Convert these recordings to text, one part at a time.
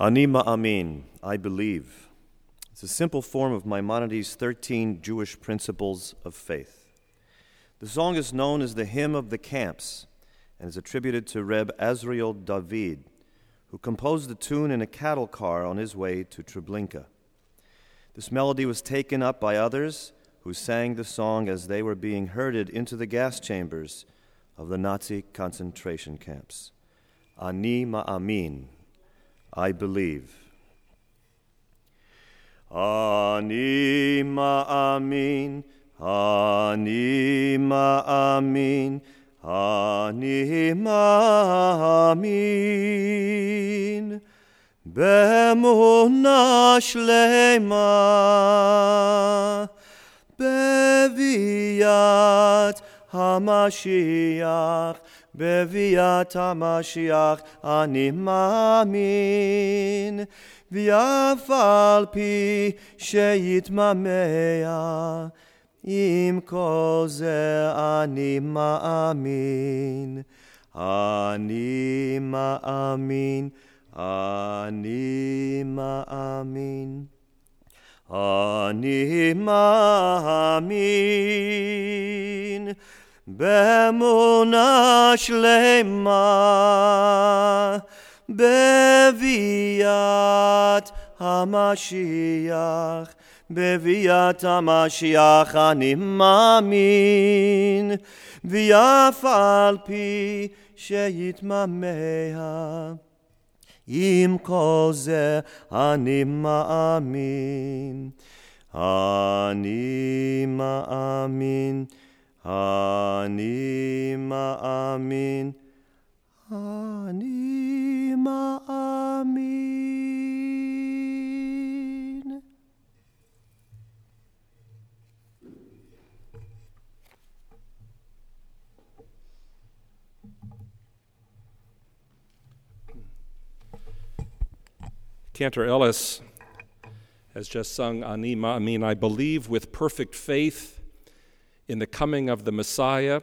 Ani ma'amin, I believe. It's a simple form of Maimonides' 13 Jewish principles of faith. The song is known as the Hymn of the Camps and is attributed to Reb Azriel David, who composed the tune in a cattle car on his way to Treblinka. This melody was taken up by others who sang the song as they were being herded into the gas chambers of the Nazi concentration camps. Ani ma'amin, I believe. Ani ma'amin, ani ma'amin, ani ma'amin, be'emuna shlema, be'viat HaMashiach, be'viat HaMashiach, ani ma'amin, v'af al pi sheyitmamea, im kol ze ani ma'amin, ani ma'amin, ani ma'amin, ani ma'amin, be'emuna shlema, beviat HaMashiach, beviat HaMashiach, ani ma'amin, v'af al pi sheyitmamea, im kol ze ani ma'amin, ani ma'amin, ani ma'amin, ani ma'amin. Cantor Ellis has just sung Ani Ma'amin. I believe with perfect faith in the coming of the Messiah,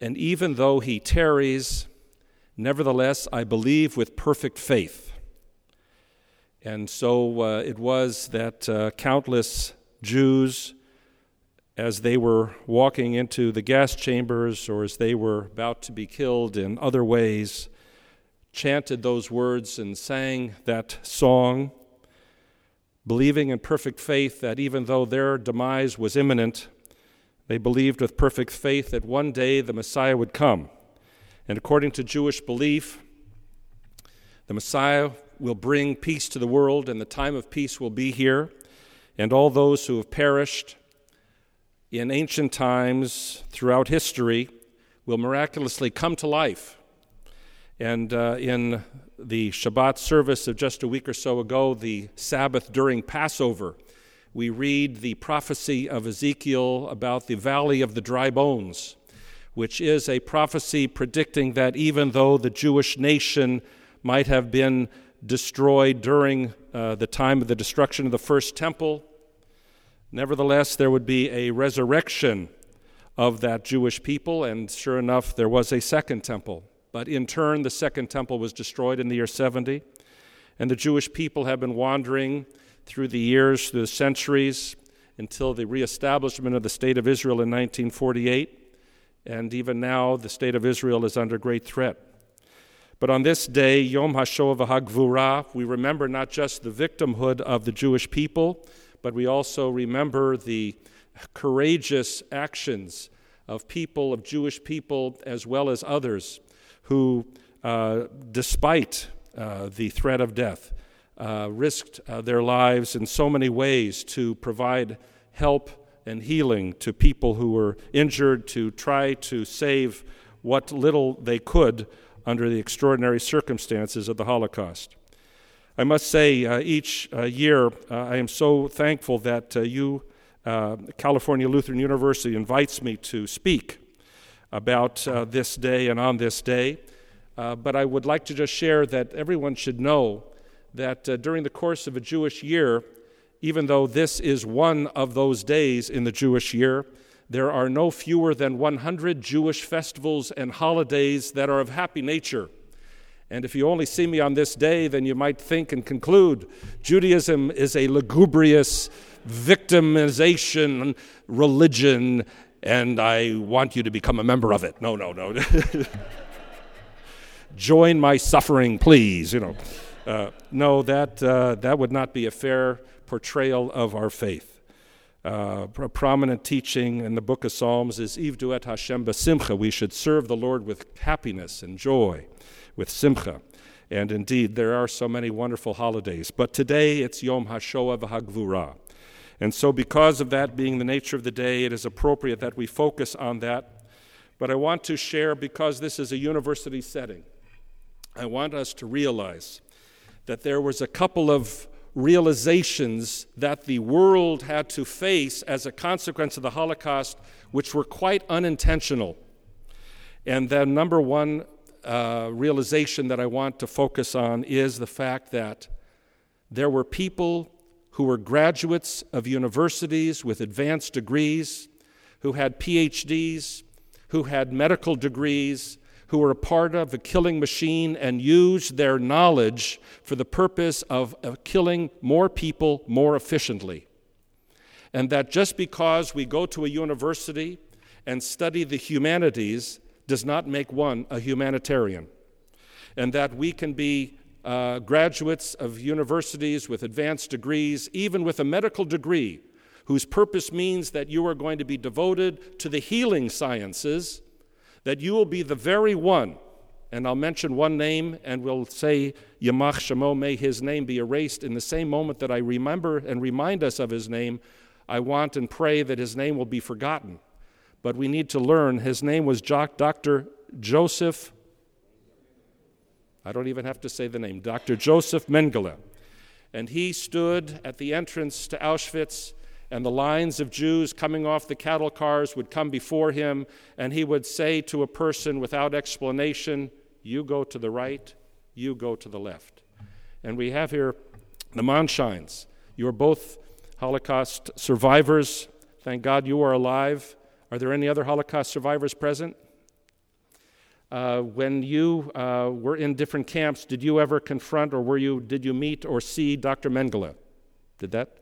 and even though he tarries, nevertheless, I believe with perfect faith. And so it was that countless Jews, as they were walking into the gas chambers or as they were about to be killed in other ways, chanted those words and sang that song, believing in perfect faith that even though their demise was imminent, they believed with perfect faith that one day the Messiah would come. And according to Jewish belief, the Messiah will bring peace to the world, and the time of peace will be here. And all those who have perished in ancient times throughout history will miraculously come to life. And in the Shabbat service of just a week or so ago, the Sabbath during Passover, we read the prophecy of Ezekiel about the Valley of the Dry Bones, which is a prophecy predicting that even though the Jewish nation might have been destroyed during the time of the destruction of the first temple, nevertheless, there would be a resurrection of that Jewish people, and sure enough, there was a second temple. But in turn, the second temple was destroyed in the year 70, and the Jewish people have been wandering through the years, through the centuries, until the reestablishment of the State of Israel in 1948. And even now, the State of Israel is under great threat. But on this day, Yom HaShoah v'HaGvurah, we remember not just the victimhood of the Jewish people, but we also remember the courageous actions of people, of Jewish people, as well as others, who, despite the threat of death, risked their lives in so many ways to provide help and healing to people who were injured, to try to save what little they could under the extraordinary circumstances of the Holocaust. I must say, each year I am so thankful that California Lutheran University invites me to speak about this day and on this day, but I would like to just share that everyone should know that during the course of a Jewish year, even though this is one of those days in the Jewish year, there are no fewer than 100 Jewish festivals and holidays that are of happy nature. And if you only see me on this day, then you might think and conclude Judaism is a lugubrious victimization religion, and I want you to become a member of it. No. Join my suffering, please, No, that would not be a fair portrayal of our faith. A prominent teaching in the book of Psalms is Ivdu et Hashem b'simcha. We should serve the Lord with happiness and joy, with simcha. And indeed, there are so many wonderful holidays. But today, it's Yom HaShoah v'HaGvura. And so because of that being the nature of the day, it is appropriate that we focus on that. But I want to share, because this is a university setting, I want us to realize that there was a couple of realizations that the world had to face as a consequence of the Holocaust, which were quite unintentional. And the number one realization that I want to focus on is the fact that there were people who were graduates of universities with advanced degrees, who had PhDs, who had medical degrees, who were a part of a killing machine and used their knowledge for the purpose of killing more people more efficiently. And that just because we go to a university and study the humanities does not make one a humanitarian. And that we can be graduates of universities with advanced degrees, even with a medical degree, whose purpose means that you are going to be devoted to the healing sciences, that you will be the very one, and I'll mention one name and we'll say, Yamach Shemo, may his name be erased. In the same moment that I remember and remind us of his name, I want and pray that his name will be forgotten. But we need to learn. His name was Dr. Joseph, I don't even have to say the name, Dr. Joseph Mengele. And he stood at the entrance to Auschwitz, and the lines of Jews coming off the cattle cars would come before him, and he would say to a person without explanation, you go to the right, you go to the left. And we have here the Monshines. You are both Holocaust survivors. Thank God you are alive. Are there any other Holocaust survivors present? When you were in different camps, did you ever confront or did you meet or see Dr. Mengele? Did that?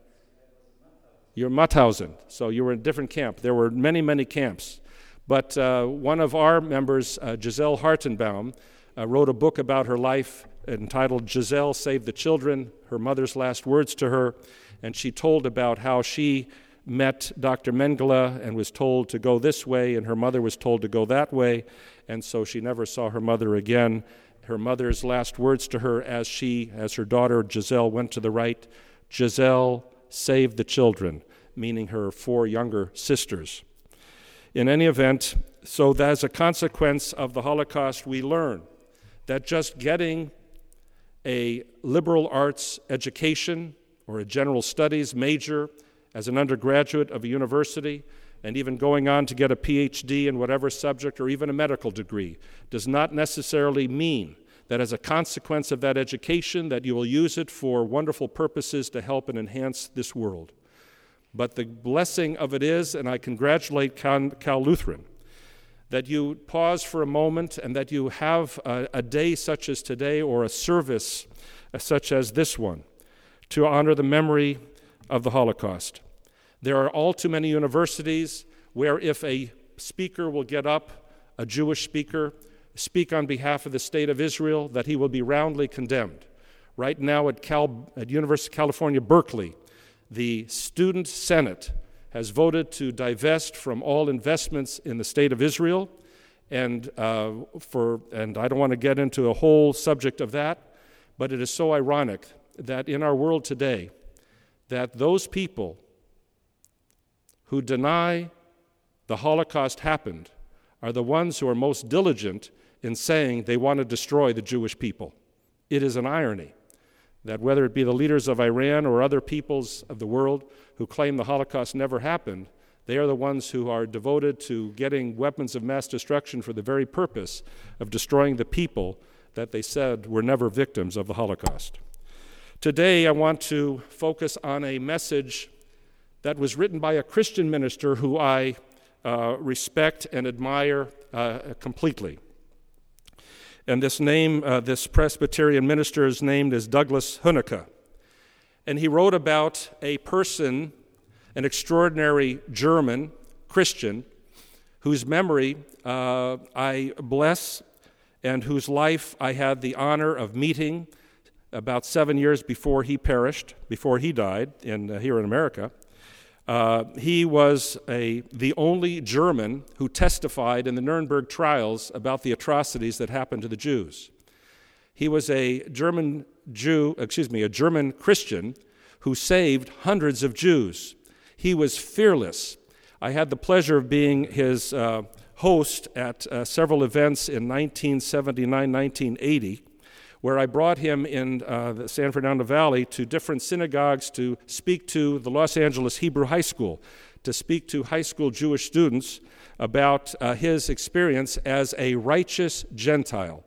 You're Mauthausen, so you were in a different camp. There were many, many camps. But one of our members, Giselle Hartenbaum, wrote a book about her life entitled Giselle Saved the Children, her mother's last words to her, and she told about how she met Dr. Mengele and was told to go this way, and her mother was told to go that way, and so she never saw her mother again. Her mother's last words to her as her daughter Giselle went to the right, Giselle saved the children, meaning her four younger sisters. In any event, so as a consequence of the Holocaust, we learn that just getting a liberal arts education or a general studies major as an undergraduate of a university, and even going on to get a PhD in whatever subject or even a medical degree, does not necessarily mean that as a consequence of that education that you will use it for wonderful purposes to help and enhance this world. But the blessing of it is, and I congratulate Cal Lutheran, that you pause for a moment and that you have a day such as today or a service such as this one to honor the memory of the Holocaust. There are all too many universities where if a speaker will get up, a Jewish speaker, speak on behalf of the state of Israel, that he will be roundly condemned. Right now at University of California, Berkeley, the Student Senate has voted to divest from all investments in the state of Israel, and I don't want to get into a whole subject of that, but it is so ironic that in our world today, that those people who deny the Holocaust happened are the ones who are most diligent in saying they want to destroy the Jewish people. It is an irony that whether it be the leaders of Iran or other peoples of the world who claim the Holocaust never happened, they are the ones who are devoted to getting weapons of mass destruction for the very purpose of destroying the people that they said were never victims of the Holocaust. Today I want to focus on a message that was written by a Christian minister who I respect and admire completely. And this name, this Presbyterian minister is named as Douglas Hunnica. And he wrote about a person, an extraordinary German Christian, whose memory I bless and whose life I had the honor of meeting about 7 years before he perished, before he died here in America. He was the only German who testified in the Nuremberg trials about the atrocities that happened to the Jews. He was a German Christian who saved hundreds of Jews. He was fearless. I had the pleasure of being his host at several events in 1979, 1980, where I brought him in the San Fernando Valley to different synagogues to speak to the Los Angeles Hebrew High School, to speak to high school Jewish students about his experience as a righteous Gentile.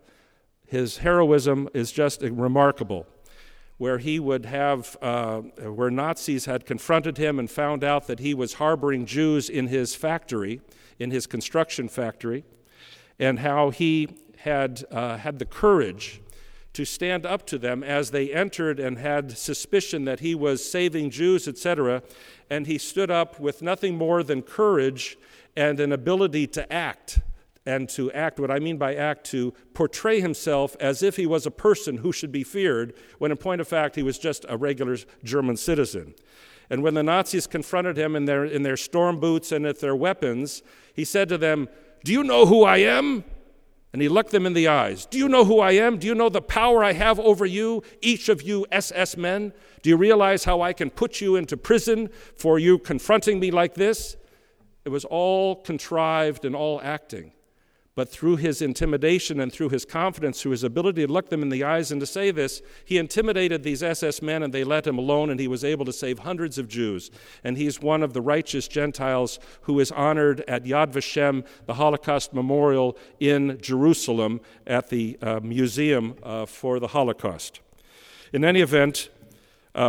His heroism is just remarkable, where he would have, where Nazis had confronted him and found out that he was harboring Jews in his factory, in his construction factory, and how he had the courage to stand up to them as they entered and had suspicion that he was saving Jews, etc. And he stood up with nothing more than courage and an ability to act. And to act, what I mean by act, to portray himself as if he was a person who should be feared, when in point of fact he was just a regular German citizen. And when the Nazis confronted him in their storm boots and at their weapons, he said to them, "Do you know who I am?" And he looked them in the eyes. "Do you know who I am? Do you know the power I have over you, each of you SS men? Do you realize how I can put you into prison for you confronting me like this?" It was all contrived and all acting. But through his intimidation and through his confidence, through his ability to look them in the eyes and to say this, he intimidated these SS men and they let him alone, and he was able to save hundreds of Jews. And he's one of the righteous Gentiles who is honored at Yad Vashem, the Holocaust Memorial in Jerusalem at the Museum for the Holocaust. In any event,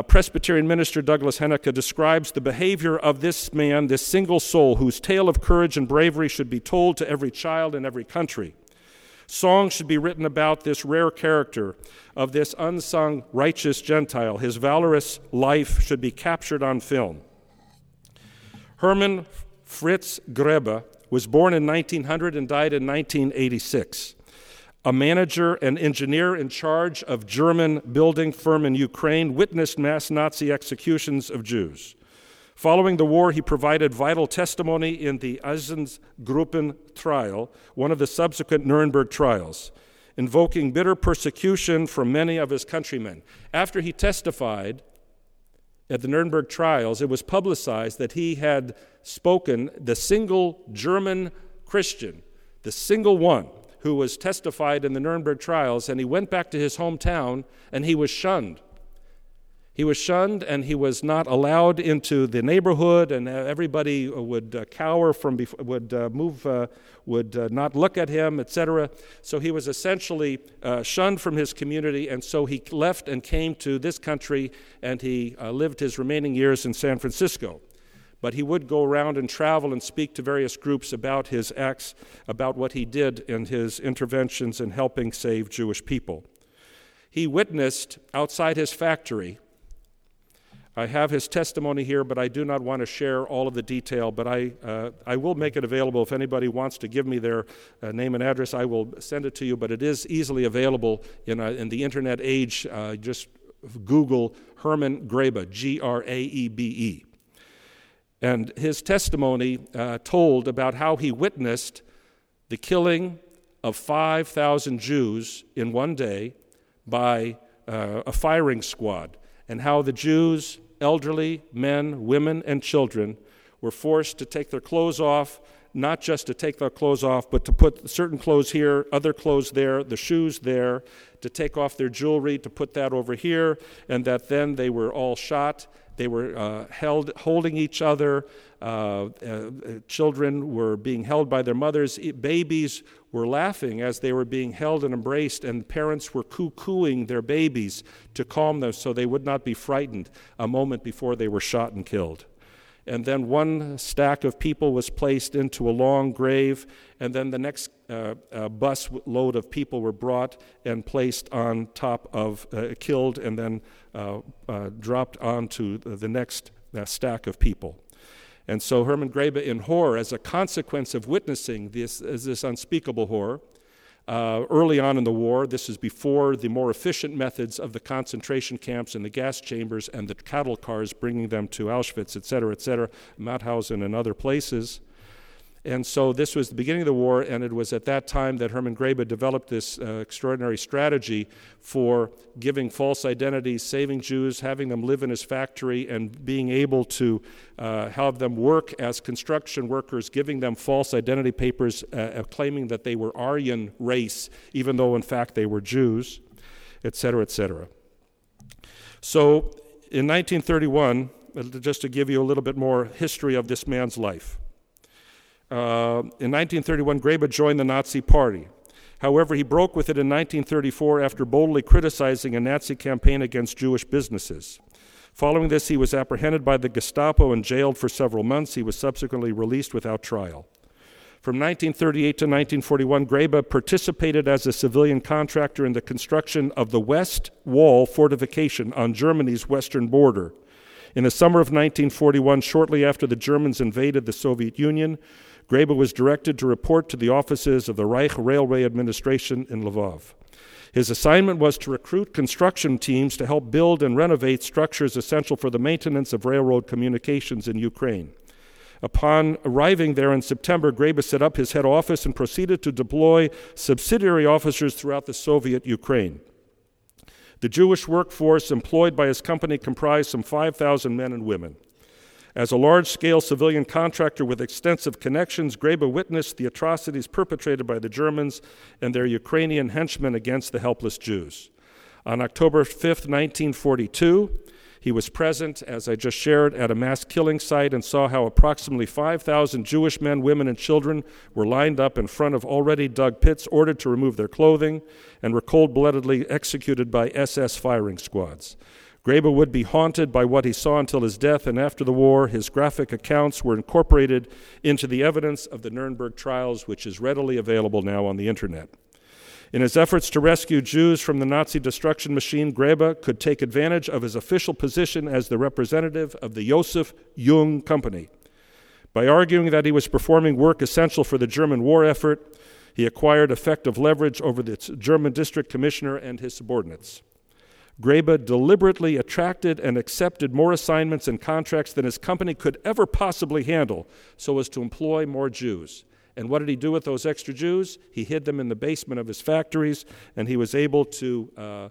Presbyterian minister Douglas Hunnica describes the behavior of this man, this single soul, whose tale of courage and bravery should be told to every child in every country. Songs should be written about this rare character of this unsung righteous Gentile. His valorous life should be captured on film. Hermann Fritz Grebe was born in 1900 and died in 1986. A manager and engineer in charge of German building firm in Ukraine, witnessed mass Nazi executions of Jews. Following the war, he provided vital testimony in the Einsatzgruppen trial, one of the subsequent Nuremberg trials, invoking bitter persecution from many of his countrymen. After he testified at the Nuremberg trials, it was publicized that he had spoken, the single German Christian, the single one, who was testified in the Nuremberg trials, and he went back to his hometown and he was shunned. He was shunned and he was not allowed into the neighborhood, and everybody would cower from, would not look at him, etc. So he was essentially shunned from his community, and so he left and came to this country, and he lived his remaining years in San Francisco. But he would go around and travel and speak to various groups about his acts, about what he did in his interventions in helping save Jewish people. He witnessed outside his factory. I have his testimony here, but I do not want to share all of the detail, but I will make it available. If anybody wants to give me their name and address, I will send it to you, but it is easily available in the internet age. Just Google Hermann Grebe, Graebe. And his testimony told about how he witnessed the killing of 5,000 Jews in one day by a firing squad, and how the Jews, elderly men, women, and children, were forced to take their clothes off, not just to take their clothes off, but to put certain clothes here, other clothes there, the shoes there, to take off their jewelry, to put that over here, and that then they were all shot. They were holding each other. Children were being held by their mothers. Babies were laughing as they were being held and embraced, and parents were coo-cooing their babies to calm them so they would not be frightened a moment before they were shot and killed. and then one stack of people was placed into a long grave, and then the next bus load of people were brought and placed on top of, killed, and then dropped onto the next stack of people. And so Hermann Grebe, in horror, as a consequence of witnessing this unspeakable horror, early on in the war, this is before the more efficient methods of the concentration camps and the gas chambers and the cattle cars bringing them to Auschwitz, et cetera, Mauthausen and other places. And so this was the beginning of the war, and it was at that time that Hermann Grebe developed this extraordinary strategy for giving false identities, saving Jews, having them live in his factory, and being able to have them work as construction workers, giving them false identity papers, claiming that they were Aryan race, even though in fact they were Jews, et cetera, et cetera. So in 1931, just to give you a little bit more history of this man's life, in 1931, Grebe joined the Nazi Party. However, he broke with it in 1934 after boldly criticizing a Nazi campaign against Jewish businesses. Following this, he was apprehended by the Gestapo and jailed for several months. He was subsequently released without trial. From 1938 to 1941, Grebe participated as a civilian contractor in the construction of the West Wall fortification on Germany's western border. In the summer of 1941, shortly after the Germans invaded the Soviet Union, Grebe was directed to report to the offices of the Reich Railway Administration in Lvov. His assignment was to recruit construction teams to help build and renovate structures essential for the maintenance of railroad communications in Ukraine. Upon arriving there in September, Grebe set up his head office and proceeded to deploy subsidiary officers throughout the Soviet Ukraine. The Jewish workforce employed by his company comprised some 5,000 men and women. As a large-scale civilian contractor with extensive connections, Grebe witnessed the atrocities perpetrated by the Germans and their Ukrainian henchmen against the helpless Jews. On October 5, 1942, he was present, as I just shared, at a mass killing site and saw how approximately 5,000 Jewish men, women, and children were lined up in front of already dug pits, ordered to remove their clothing, and were cold-bloodedly executed by SS firing squads. Grebe would be haunted by what he saw until his death, and after the war, his graphic accounts were incorporated into the evidence of the Nuremberg trials, which is readily available now on the internet. In his efforts to rescue Jews from the Nazi destruction machine, Grebe could take advantage of his official position as the representative of the Josef Jung Company. By arguing that he was performing work essential for the German war effort, he acquired effective leverage over the German district commissioner and his subordinates. Grebe deliberately attracted and accepted more assignments and contracts than his company could ever possibly handle, so as to employ more Jews. And what did he do with those extra Jews? He hid them in the basement of his factories, and he was able to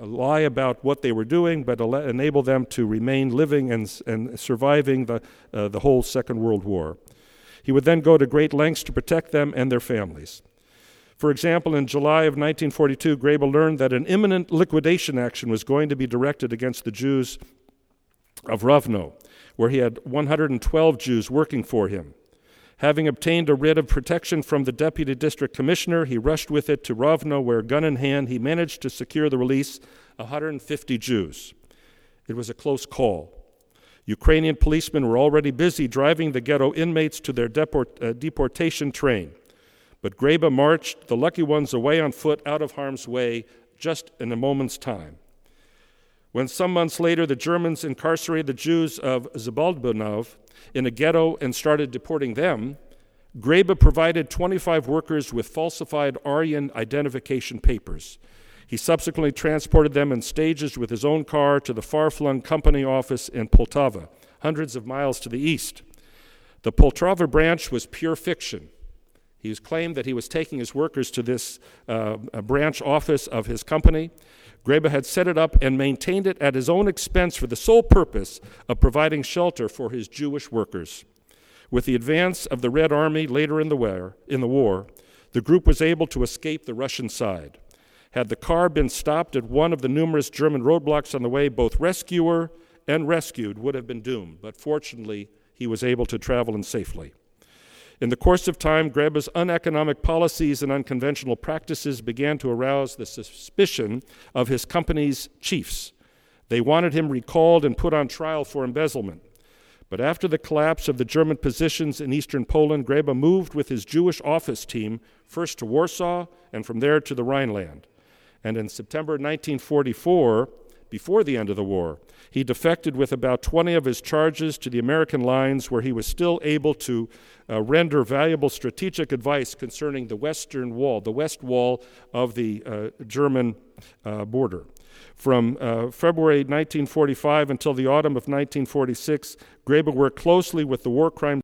lie about what they were doing, but enable them to remain living and surviving the whole Second World War. He would then go to great lengths to protect them and their families. For example, in July of 1942, Grebe learned that an imminent liquidation action was going to be directed against the Jews of Rovno, where he had 112 Jews working for him. Having obtained a writ of protection from the deputy district commissioner, he rushed with it to Rovno, where, gun in hand, he managed to secure the release of 150 Jews. It was a close call. Ukrainian policemen were already busy driving the ghetto inmates to their deportation train. But Grebe marched the lucky ones away on foot, out of harm's way, just in a moment's time. When some months later the Germans incarcerated the Jews of Zabaldonov in a ghetto and started deporting them, Grebe provided 25 workers with falsified Aryan identification papers. He subsequently transported them in stages with his own car to the far-flung company office in Poltava, hundreds of miles to the east. The Poltava branch was pure fiction. He claimed that he was taking his workers to this branch office of his company. Grebe had set it up and maintained it at his own expense for the sole purpose of providing shelter for his Jewish workers. With the advance of the Red Army later in the war, the group was able to escape the Russian side. Had the car been stopped at one of the numerous German roadblocks on the way, both rescuer and rescued would have been doomed, but fortunately he was able to travel in safely. In the course of time, Grebe's uneconomic policies and unconventional practices began to arouse the suspicion of his company's chiefs. They wanted him recalled and put on trial for embezzlement. But after the collapse of the German positions in eastern Poland, Greba moved with his Jewish office team first to Warsaw and from there to the Rhineland. And in September 1944, before the end of the war, he defected with about 20 of his charges to the American lines, where he was still able to render valuable strategic advice concerning the Western Wall, the West Wall of the German border. From February 1945 until the autumn of 1946, Greba worked closely with the war crime